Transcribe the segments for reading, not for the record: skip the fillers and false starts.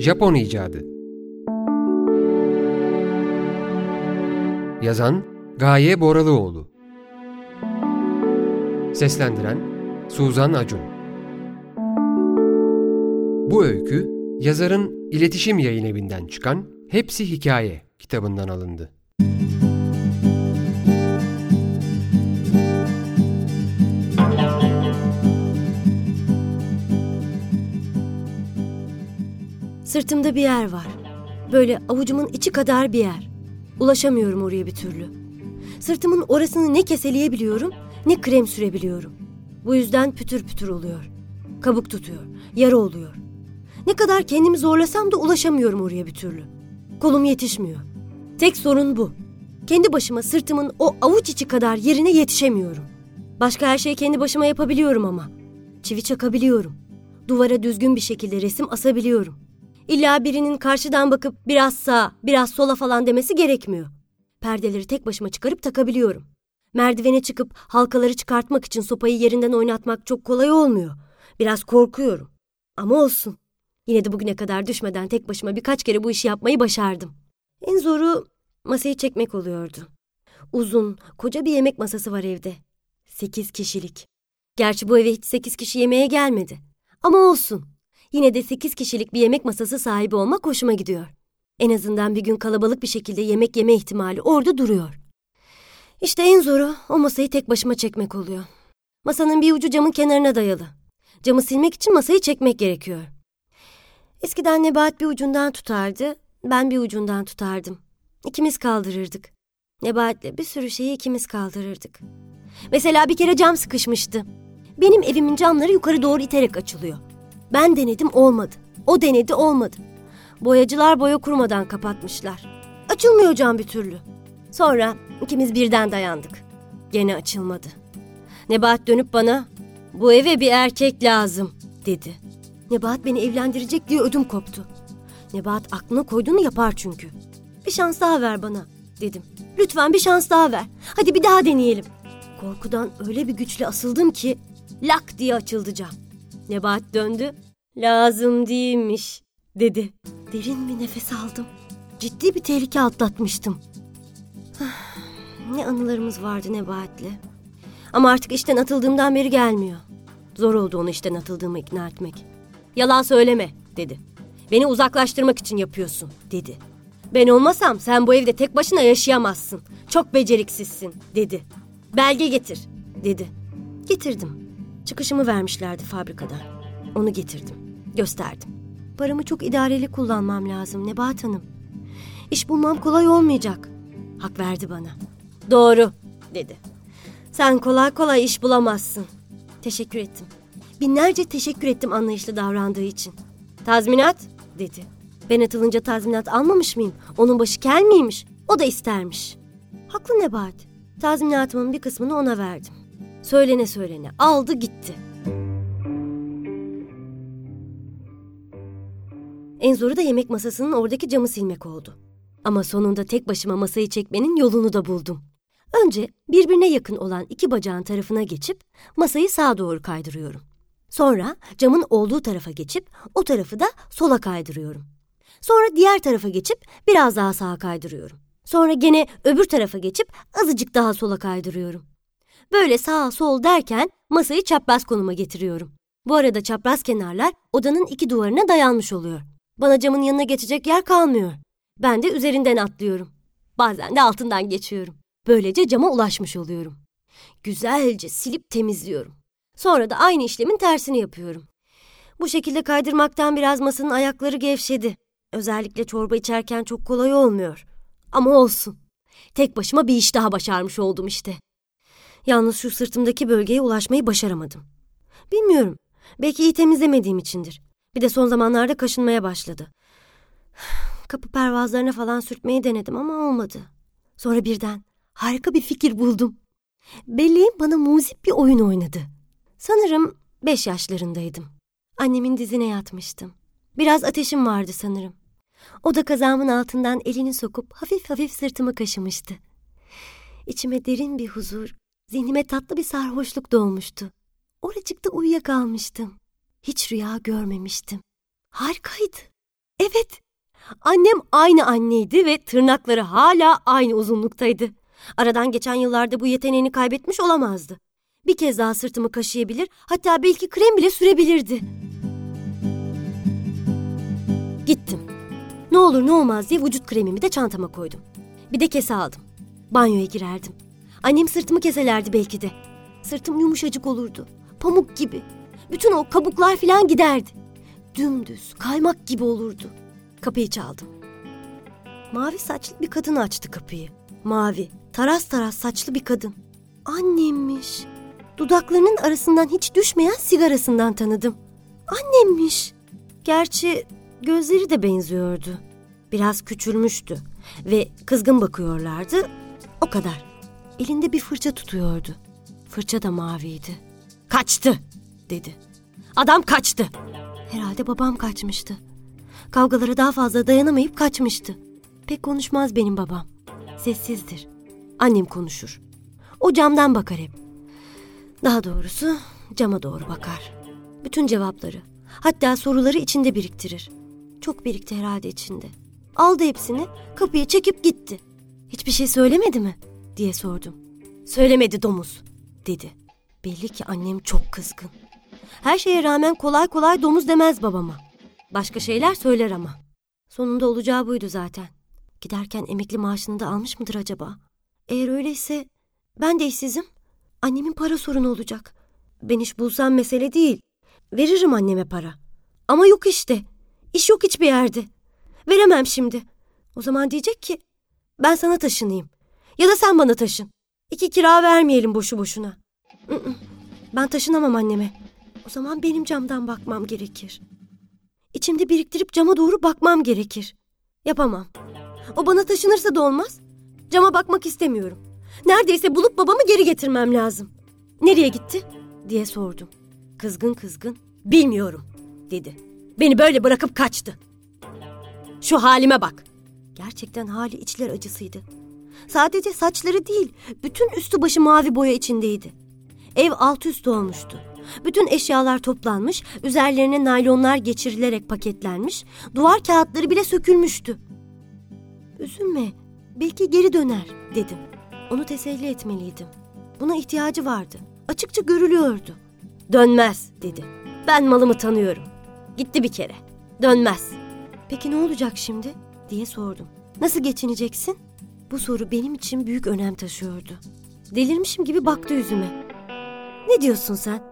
Japon icadı. Yazan Gaye Boralıoğlu. Seslendiren Suzan Acun. Bu öykü yazarın İletişim Yayınevi'nden çıkan Hepsi Hikaye kitabından alındı. Sırtımda bir yer var. Böyle avucumun içi kadar bir yer. Ulaşamıyorum oraya bir türlü. Sırtımın orasını ne keseleyebiliyorum, ne krem sürebiliyorum. Bu yüzden pütür pütür oluyor. Kabuk tutuyor, yara oluyor. Ne kadar kendimi zorlasam da ulaşamıyorum oraya bir türlü. Kolum yetişmiyor. Tek sorun bu. Kendi başıma sırtımın o avuç içi kadar yerine yetişemiyorum. Başka her şeyi kendi başıma yapabiliyorum ama. Çivi çakabiliyorum. Duvara düzgün bir şekilde resim asabiliyorum. İlla birinin karşıdan bakıp biraz sağa, biraz sola falan demesi gerekmiyor. Perdeleri tek başıma çıkarıp takabiliyorum. Merdivene çıkıp halkaları çıkartmak için sopayı yerinden oynatmak çok kolay olmuyor. Biraz korkuyorum. Ama olsun. Yine de bugüne kadar düşmeden tek başıma birkaç kere bu işi yapmayı başardım. En zoru masayı çekmek oluyordu. Uzun, koca bir yemek masası var evde. 8 kişilik. Gerçi bu eve hiç 8 kişi yemeğe gelmedi. Ama olsun. Yine de 8 kişilik bir yemek masası sahibi olmak hoşuma gidiyor. En azından bir gün kalabalık bir şekilde yemek yeme ihtimali orada duruyor. İşte en zoru o masayı tek başıma çekmek oluyor. Masanın bir ucu camın kenarına dayalı. Camı silmek için masayı çekmek gerekiyor. Eskiden Nebahat bir ucundan tutardı, ben bir ucundan tutardım. İkimiz kaldırırdık. Nebahat'le bir sürü şeyi ikimiz kaldırırdık. Mesela bir kere cam sıkışmıştı. Benim evimin camları yukarı doğru iterek açılıyor. Ben denedim olmadı. O denedi olmadı. Boyacılar boya kurmadan kapatmışlar. Açılmıyor cam bir türlü. Sonra ikimiz birden dayandık. Gene açılmadı. Nebahat dönüp bana bu eve bir erkek lazım dedi. Nebahat beni evlendirecek diye ödüm koptu. Nebahat aklına koyduğunu yapar çünkü. Bir şans daha ver bana dedim. Lütfen bir şans daha ver. Hadi bir daha deneyelim. Korkudan öyle bir güçle asıldım ki lak diye açıldı cam. Nebahat döndü. Lazım değilmiş dedi. Derin bir nefes aldım. Ciddi bir tehlike atlatmıştım. Ne anılarımız vardı Nebahat'le. Ama artık işten atıldığımdan beri gelmiyor. Zor oldu onu işten atıldığımı ikna etmek. Yalan söyleme dedi. Beni uzaklaştırmak için yapıyorsun dedi. Ben olmasam sen bu evde tek başına yaşayamazsın. Çok beceriksizsin dedi. Belge getir dedi. Getirdim. Çıkışımı vermişlerdi fabrikadan. Onu getirdim. Gösterdim. Paramı çok idareli kullanmam lazım Nebahat Hanım. İş bulmam kolay olmayacak. Hak verdi bana. Doğru dedi. Sen kolay kolay iş bulamazsın. Teşekkür ettim. Binlerce teşekkür ettim anlayışlı davrandığı için. Tazminat dedi. Ben atılınca tazminat almamış mıyım? Onun başı kel miymiş? O da istermiş. Haklı Nebahat. Tazminatımın bir kısmını ona verdim. Söylene söylene aldı gitti. En zoru da yemek masasının oradaki camı silmek oldu. Ama sonunda tek başıma masayı çekmenin yolunu da buldum. Önce birbirine yakın olan 2 bacağın tarafına geçip masayı sağa doğru kaydırıyorum. Sonra camın olduğu tarafa geçip o tarafı da sola kaydırıyorum. Sonra diğer tarafa geçip biraz daha sağa kaydırıyorum. Sonra gene öbür tarafa geçip azıcık daha sola kaydırıyorum. Böyle sağ sol derken masayı çapraz konuma getiriyorum. Bu arada çapraz kenarlar odanın 2 duvarına dayanmış oluyor. Bana camın yanına geçecek yer kalmıyor. Ben de üzerinden atlıyorum. Bazen de altından geçiyorum. Böylece cama ulaşmış oluyorum. Güzelce silip temizliyorum. Sonra da aynı işlemin tersini yapıyorum. Bu şekilde kaydırmaktan biraz masanın ayakları gevşedi. Özellikle çorba içerken çok kolay olmuyor. Ama olsun. Tek başıma bir iş daha başarmış oldum işte. Yalnız şu sırtımdaki bölgeye ulaşmayı başaramadım. Bilmiyorum. Belki iyi temizlemediğim içindir. Bir de son zamanlarda kaşınmaya başladı. Kapı pervazlarına falan sürtmeyi denedim ama olmadı. Sonra birden harika bir fikir buldum. Belleğim bana muzip bir oyun oynadı. Sanırım 5 yaşlarındaydım. Annemin dizine yatmıştım. Biraz ateşim vardı sanırım. O da kazağımın altından elini sokup hafif hafif sırtımı kaşımıştı. İçime derin bir huzur, zihnime tatlı bir sarhoşluk dolmuştu. Oracıkta uyuyakalmıştım. Hiç rüya görmemiştim. Harikaydı. Evet, annem aynı anneydi ve tırnakları hala aynı uzunluktaydı. Aradan geçen yıllarda bu yeteneğini kaybetmiş olamazdı. Bir kez daha sırtımı kaşıyabilir, hatta belki krem bile sürebilirdi. Gittim. Ne olur ne olmaz diye vücut kremimi de çantama koydum. Bir de kese aldım. Banyoya girerdim. Annem sırtımı keselerdi belki de. Sırtım yumuşacık olurdu. Pamuk gibi. Bütün o kabuklar falan giderdi. Dümdüz, kaymak gibi olurdu. Kapıyı çaldım. Mavi saçlı bir kadın açtı kapıyı. Mavi, taras taras saçlı bir kadın. Annemmiş. Dudaklarının arasından hiç düşmeyen sigarasından tanıdım. Annemmiş. Gerçi gözleri de benziyordu. Biraz küçülmüştü ve kızgın bakıyorlardı. O kadar. Elinde bir fırça tutuyordu. Fırça da maviydi. "Kaçtı," dedi. "Adam kaçtı." Herhalde babam kaçmıştı. Kavgalara daha fazla dayanamayıp kaçmıştı. Pek konuşmaz benim babam. Sessizdir. Annem konuşur. O camdan bakar hep. Daha doğrusu cama doğru bakar. Bütün cevapları, hatta soruları içinde biriktirir. Çok birikti herhalde içinde. Aldı hepsini, kapıyı çekip gitti. "Hiçbir şey söylemedi mi?" diye sordum. "Söylemedi domuz," dedi. Belli ki annem çok kızgın. Her şeye rağmen kolay kolay domuz demez babama. Başka şeyler söyler ama. Sonunda olacağı buydu zaten. Giderken emekli maaşını da almış mıdır acaba? Eğer öyleyse ben de işsizim. Annemin para sorunu olacak. Ben iş bulsam mesele değil. Veririm anneme para. Ama yok işte. İş yok hiçbir yerde. Veremem şimdi. O zaman diyecek ki ben sana taşınayım. Ya da sen bana taşın. İki kira vermeyelim boşu boşuna. Ben taşınamam anneme. O zaman benim camdan bakmam gerekir. İçimde biriktirip cama doğru bakmam gerekir. Yapamam. O bana taşınırsa da olmaz. Cama bakmak istemiyorum. Neredeyse bulup babamı geri getirmem lazım. "Nereye gitti?" diye sordum. Kızgın kızgın, "Bilmiyorum," dedi. "Beni böyle bırakıp kaçtı. Şu halime bak." Gerçekten hali içler acısıydı. Sadece saçları değil, bütün üstü başı mavi boya içindeydi. Ev alt üst olmuştu. Bütün eşyalar toplanmış, üzerlerine naylonlar geçirilerek paketlenmiş, duvar kağıtları bile sökülmüştü. "Üzülme, belki geri döner," dedim. Onu teselli etmeliydim. Buna ihtiyacı vardı. Açıkça görülüyordu. "Dönmez," dedi. "Ben malımı tanıyorum. Gitti bir kere. Dönmez." "Peki ne olacak şimdi?" diye sordum. "Nasıl geçineceksin?" Bu soru benim için büyük önem taşıyordu. Delirmişim gibi baktı yüzüme. "Ne diyorsun sen?"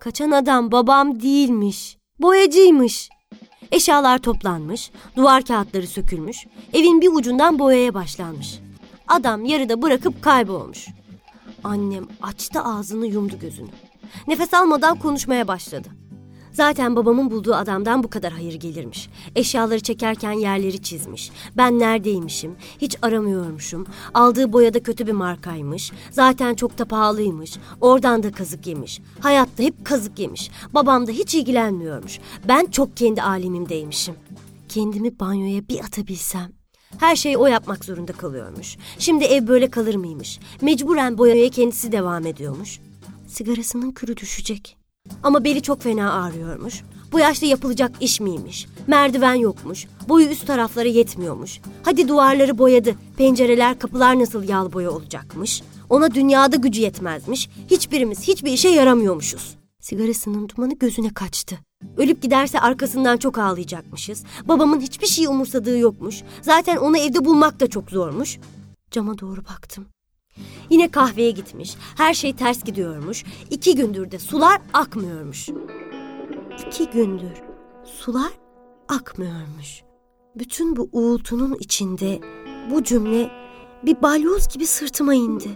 Kaçan adam babam değilmiş. Boyacıymış. Eşyalar toplanmış, duvar kağıtları sökülmüş, evin bir ucundan boyaya başlanmış. Adam yarıda bırakıp kaybolmuş. Annem açtı ağzını, yumdu gözünü. Nefes almadan konuşmaya başladı. Zaten babamın bulduğu adamdan bu kadar hayır gelirmiş. Eşyaları çekerken yerleri çizmiş. Ben neredeymişim, hiç aramıyormuşum. Aldığı boya da kötü bir markaymış. Zaten çok da pahalıymış. Oradan da kazık yemiş. Hayatta hep kazık yemiş. Babam da hiç ilgilenmiyormuş. Ben çok kendi alemimdeymişim. Kendimi banyoya bir atabilsem. Her şeyi o yapmak zorunda kalıyormuş. Şimdi ev böyle kalır mıymış? Mecburen boyaya kendisi devam ediyormuş. Sigarasının kürü düşecek. Ama beli çok fena ağrıyormuş. Bu yaşta yapılacak iş miymiş? Merdiven yokmuş. Boyu üst taraflara yetmiyormuş. Hadi duvarları boyadı. Pencereler, kapılar nasıl yağlı boya olacakmış? Ona dünyada gücü yetmezmiş. Hiçbirimiz hiçbir işe yaramıyormuşuz. Sigarasının dumanı gözüne kaçtı. Ölüp giderse arkasından çok ağlayacakmışız. Babamın hiçbir şey umursadığı yokmuş. Zaten onu evde bulmak da çok zormuş. Cama doğru baktım. Yine kahveye gitmiş, her şey ters gidiyormuş, 2 gündür de sular akmıyormuş. 2 gündür sular akmıyormuş. Bütün bu uğultunun içinde bu cümle bir balyoz gibi sırtıma indi.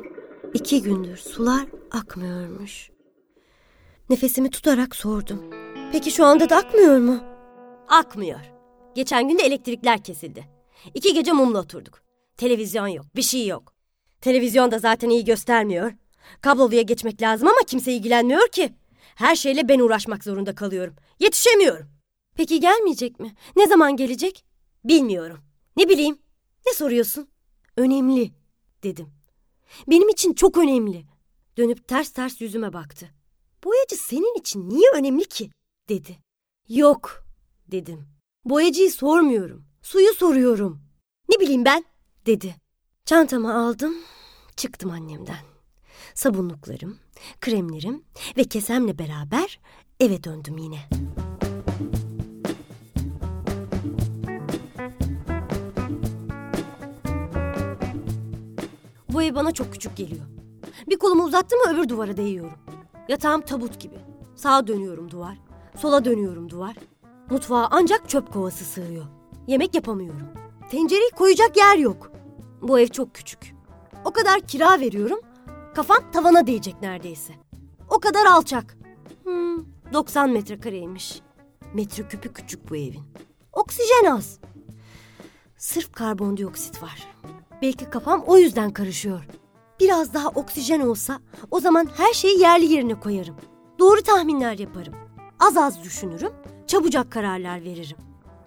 2 gündür sular akmıyormuş. Nefesimi tutarak sordum. "Peki şu anda da akmıyor mu?" "Akmıyor. Geçen gün de elektrikler kesildi. 2 gece mumla oturduk. Televizyon yok, bir şey yok. Televizyon da zaten iyi göstermiyor. Kabloluya geçmek lazım ama kimse ilgilenmiyor ki. Her şeyle ben uğraşmak zorunda kalıyorum. Yetişemiyorum." "Peki gelmeyecek mi? Ne zaman gelecek?" "Bilmiyorum. Ne bileyim. Ne soruyorsun?" "Önemli," dedim. "Benim için çok önemli." Dönüp ters ters yüzüme baktı. "Boyacı senin için niye önemli ki?" dedi. "Yok," dedim. Boyacıyı sormuyorum. Suyu soruyorum. Ne bileyim ben, dedi. Çantamı aldım, çıktım annemden. Sabunluklarım, kremlerim ve kesemle beraber eve döndüm yine. Bu ev bana çok küçük geliyor. Bir kolumu uzattım mı öbür duvara değiyorum. Yatağım tabut gibi. Sağa dönüyorum duvar, sola dönüyorum duvar. Mutfağa ancak çöp kovası sığıyor. Yemek yapamıyorum. Tencereyi koyacak yer yok. Bu ev çok küçük. O kadar kira veriyorum, kafam tavana değecek neredeyse. O kadar alçak. 90 metrekareymiş. Metreküpü küçük bu evin. Oksijen az. Sırf karbondioksit var. Belki kafam o yüzden karışıyor. Biraz daha oksijen olsa o zaman her şeyi yerli yerine koyarım. Doğru tahminler yaparım. Az az düşünürüm, çabucak kararlar veririm.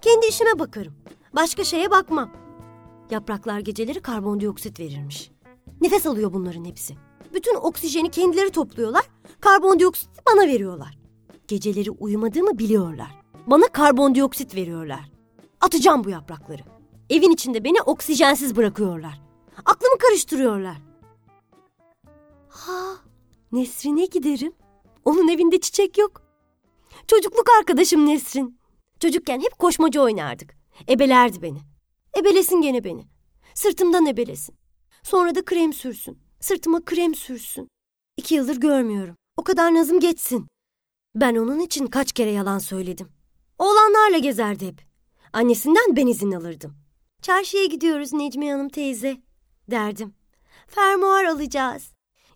Kendi işime bakarım. Başka şeye bakmam. Yapraklar geceleri karbondioksit verirmiş. Nefes alıyor bunların hepsi. Bütün oksijeni kendileri topluyorlar, karbondioksiti bana veriyorlar. Geceleri uyumadığımı biliyorlar. Bana karbondioksit veriyorlar. Atacağım bu yaprakları. Evin içinde beni oksijensiz bırakıyorlar. Aklımı karıştırıyorlar. Nesrin'e giderim. Onun evinde çiçek yok. Çocukluk arkadaşım Nesrin. Çocukken hep koşmaca oynardık. Ebelerdi beni. Ebelesin gene beni. Sırtımdan ebelesin. Sonra da krem sürsün. Sırtıma krem sürsün. 2 yıldır görmüyorum. O kadar nazım geçsin. Ben onun için kaç kere yalan söyledim. Oğlanlarla gezerdi hep. Annesinden ben izin alırdım. Çarşıya gidiyoruz Necmiye Hanım teyze, derdim. Fermuar alacağız.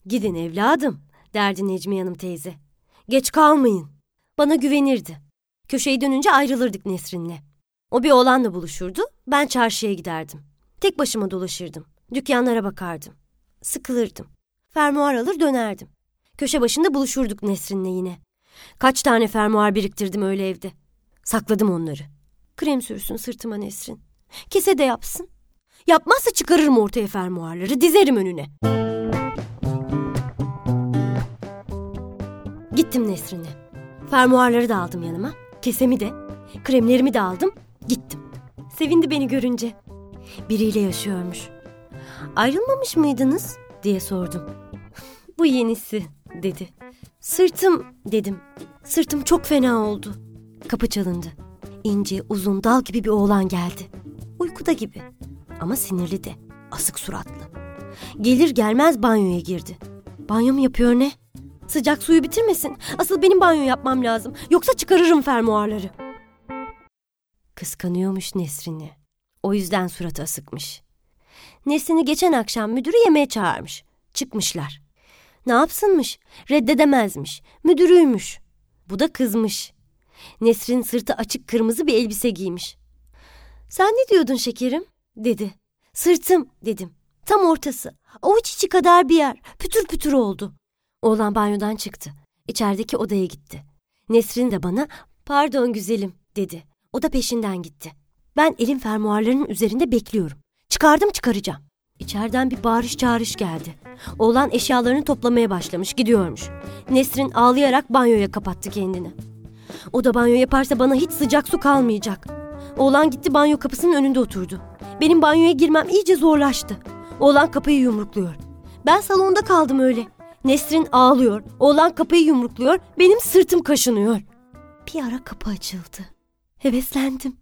Gidin evladım, derdi Necmiye Hanım teyze. Geç kalmayın. Bana güvenirdi. Köşeyi dönünce ayrılırdık Nesrin'le. O bir oğlanla buluşurdu, ben çarşıya giderdim. Tek başıma dolaşırdım, dükkanlara bakardım. Sıkılırdım. Fermuar alır dönerdim. Köşe başında buluşurduk Nesrin'le yine. Kaç tane fermuar biriktirdim öyle evde. Sakladım onları. Krem sürsün sırtıma Nesrin. Kese de yapsın. Yapmazsa çıkarırım ortaya fermuarları, dizerim önüne. Gittim Nesrin'e. Fermuarları da aldım yanıma. Kesemi de, kremlerimi de aldım. Gittim. Sevindi beni görünce. Biriyle yaşıyormuş. Ayrılmamış mıydınız, diye sordum. Bu yenisi, dedi. Sırtım, dedim. Sırtım çok fena oldu. Kapı çalındı. İnce, uzun, dal gibi bir oğlan geldi. Uykuda gibi. Ama sinirli de. Asık suratlı. Gelir gelmez banyoya girdi. Banyo mu yapıyor ne? Sıcak suyu bitirmesin. Asıl benim banyo yapmam lazım. Yoksa çıkarırım fermuarları. Kıskanıyormuş Nesrin'i. O yüzden suratı asıkmış. Nesrin'i geçen akşam müdürü yemeğe çağırmış. Çıkmışlar. Ne yapsınmış? Reddedemezmiş. Müdürüymüş. Bu da kızmış. Nesrin sırtı açık kırmızı bir elbise giymiş. Sen ne diyordun şekerim, dedi. Sırtım, dedim. Tam ortası. Avuç içi kadar bir yer. Pütür pütür oldu. Oğlan banyodan çıktı. İçerideki odaya gitti. Nesrin de bana pardon güzelim, dedi. O da peşinden gitti. Ben elim fermuarlarının üzerinde bekliyorum. Çıkardım çıkaracağım. İçeriden bir bağırış çağırış geldi. Oğlan eşyalarını toplamaya başlamış, gidiyormuş. Nesrin ağlayarak banyoya kapattı kendini. O da banyo yaparsa bana hiç sıcak su kalmayacak. Oğlan gitti banyo kapısının önünde oturdu. Benim banyoya girmem iyice zorlaştı. Oğlan kapıyı yumrukluyor. Ben salonda kaldım öyle. Nesrin ağlıyor. Oğlan kapıyı yumrukluyor. Benim sırtım kaşınıyor. Bir ara kapı açıldı. Heveslendim.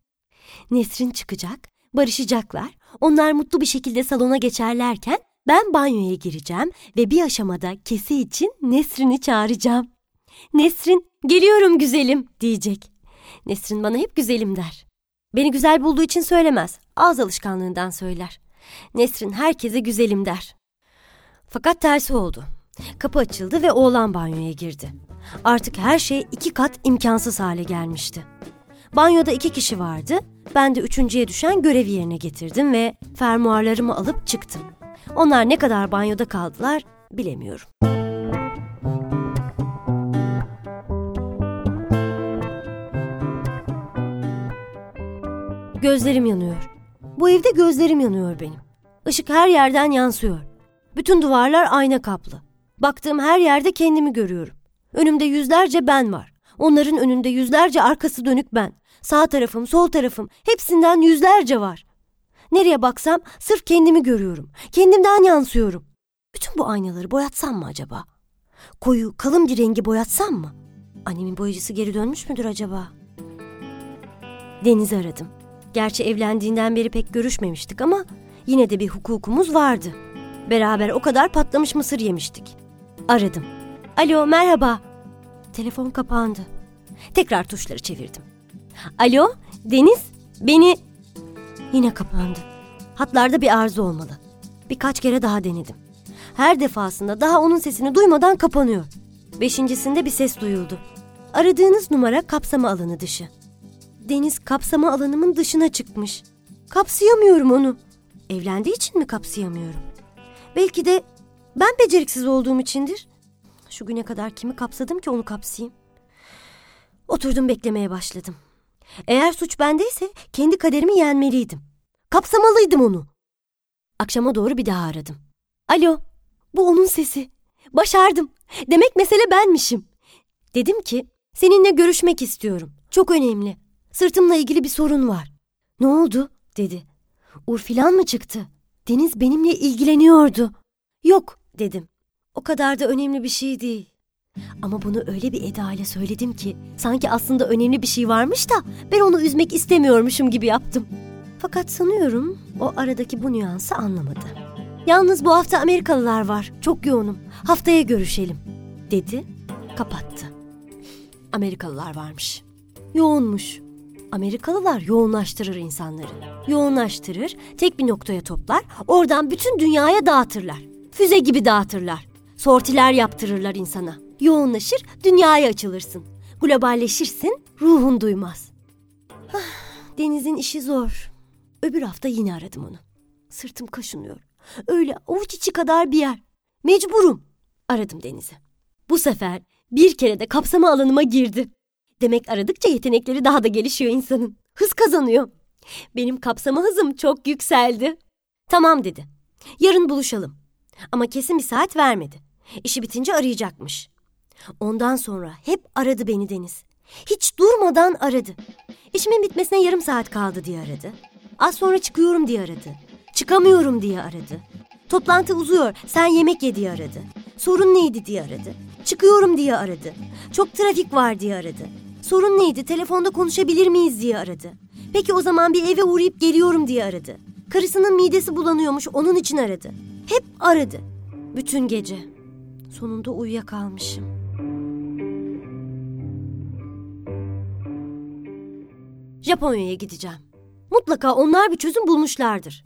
Nesrin çıkacak. Barışacaklar. Onlar mutlu bir şekilde salona geçerlerken ben banyoya gireceğim ve bir aşamada kesi için Nesrin'i çağıracağım. Nesrin, geliyorum güzelim, diyecek. Nesrin bana hep güzelim der. Beni güzel bulduğu için söylemez. Ağız alışkanlığından söyler. Nesrin herkese güzelim der. Fakat tersi oldu. Kapı açıldı ve oğlan banyoya girdi. Artık her şey 2 kat imkansız hale gelmişti. Banyoda 2 kişi vardı. Ben de 3.'ye düşen görevi yerine getirdim ve fermuarlarımı alıp çıktım. Onlar ne kadar banyoda kaldılar bilemiyorum. Gözlerim yanıyor. Bu evde gözlerim yanıyor benim. Işık her yerden yansıyor. Bütün duvarlar ayna kaplı. Baktığım her yerde kendimi görüyorum. Önümde yüzlerce ben var. Onların önünde yüzlerce arkası dönük ben. Sağ tarafım, sol tarafım, hepsinden yüzlerce var. Nereye baksam sırf kendimi görüyorum. Kendimden yansıyorum. Bütün bu aynaları boyatsam mı acaba? Koyu, kalın bir rengi boyatsam mı? Annemin boyacısı geri dönmüş müdür acaba? Deniz'i aradım. Gerçi evlendiğinden beri pek görüşmemiştik ama yine de bir hukukumuz vardı. Beraber o kadar patlamış mısır yemiştik. Aradım. Alo, merhaba. Telefon kapandı. Tekrar tuşları çevirdim. Alo, Deniz, beni... Yine kapandı. Hatlarda bir arıza olmalı. Birkaç kere daha denedim. Her defasında daha onun sesini duymadan kapanıyor. 5.'sinde bir ses duyuldu. Aradığınız numara kapsama alanı dışı. Deniz kapsama alanımın dışına çıkmış. Kapsayamıyorum onu. Evlendiği için mi kapsayamıyorum? Belki de ben beceriksiz olduğum içindir. Şu güne kadar kimi kapsadım ki onu kapsayayım? Oturdum, beklemeye başladım. Eğer suç bendeyse kendi kaderimi yenmeliydim. Kapsamalıydım onu. Akşama doğru bir daha aradım. Alo, bu onun sesi. Başardım. Demek mesele benmişim. Dedim ki, seninle görüşmek istiyorum. Çok önemli. Sırtımla ilgili bir sorun var. Ne oldu? dedi. Ur filan mı çıktı? Deniz benimle ilgileniyordu. Yok, dedim. O kadar da önemli bir şey değil. Ama bunu öyle bir edayla söyledim ki sanki aslında önemli bir şey varmış da ben onu üzmek istemiyormuşum gibi yaptım. Fakat sanıyorum o aradaki bu nüansı anlamadı. Yalnız bu hafta Amerikalılar var. Çok yoğunum. Haftaya görüşelim, dedi. Kapattı. Amerikalılar varmış. Yoğunmuş. Amerikalılar yoğunlaştırır insanları. Yoğunlaştırır, tek bir noktaya toplar, oradan bütün dünyaya dağıtırlar. Füze gibi dağıtırlar. Sortiler yaptırırlar insana. Yoğunlaşır, dünyaya açılırsın. Globalleşirsin, ruhun duymaz. Deniz'in işi zor. Öbür hafta yine aradım onu. Sırtım kaşınıyor. Öyle avuç içi kadar bir yer. Mecburum. Aradım Deniz'i. Bu sefer bir kere de kapsama alanıma girdi. Demek aradıkça yetenekleri daha da gelişiyor insanın. Hız kazanıyor. Benim kapsama hızım çok yükseldi. Tamam, dedi. Yarın buluşalım. Ama kesin bir saat vermedi. İşi bitince arayacakmış. Ondan sonra hep aradı beni Deniz. Hiç durmadan aradı. İşimin bitmesine yarım saat kaldı diye aradı. Az sonra çıkıyorum diye aradı. Çıkamıyorum diye aradı. Toplantı uzuyor, sen yemek ye diye aradı. Sorun neydi diye aradı. Çıkıyorum diye aradı. Çok trafik var diye aradı. Sorun neydi, telefonda konuşabilir miyiz diye aradı. Peki o zaman bir eve uğrayıp geliyorum diye aradı. Karısının midesi bulanıyormuş, onun için aradı. Hep aradı. Bütün gece. Sonunda uyuyakalmışım. Japonya'ya gideceğim. Mutlaka onlar bir çözüm bulmuşlardır.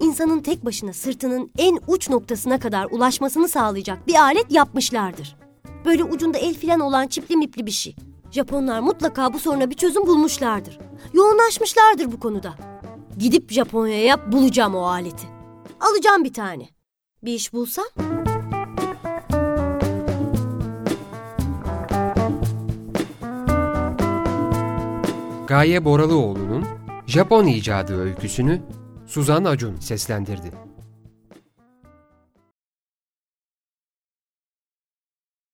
İnsanın tek başına sırtının en uç noktasına kadar ulaşmasını sağlayacak bir alet yapmışlardır. Böyle ucunda el filan olan çipli mipli bir şey. Japonlar mutlaka bu soruna bir çözüm bulmuşlardır. Yoğunlaşmışlardır bu konuda. Gidip Japonya'ya bulacağım o aleti. Alacağım bir tane. Bir iş bulsam... Gaye Boralıoğlu'nun Japon icadı öyküsünü Suzan Acun seslendirdi.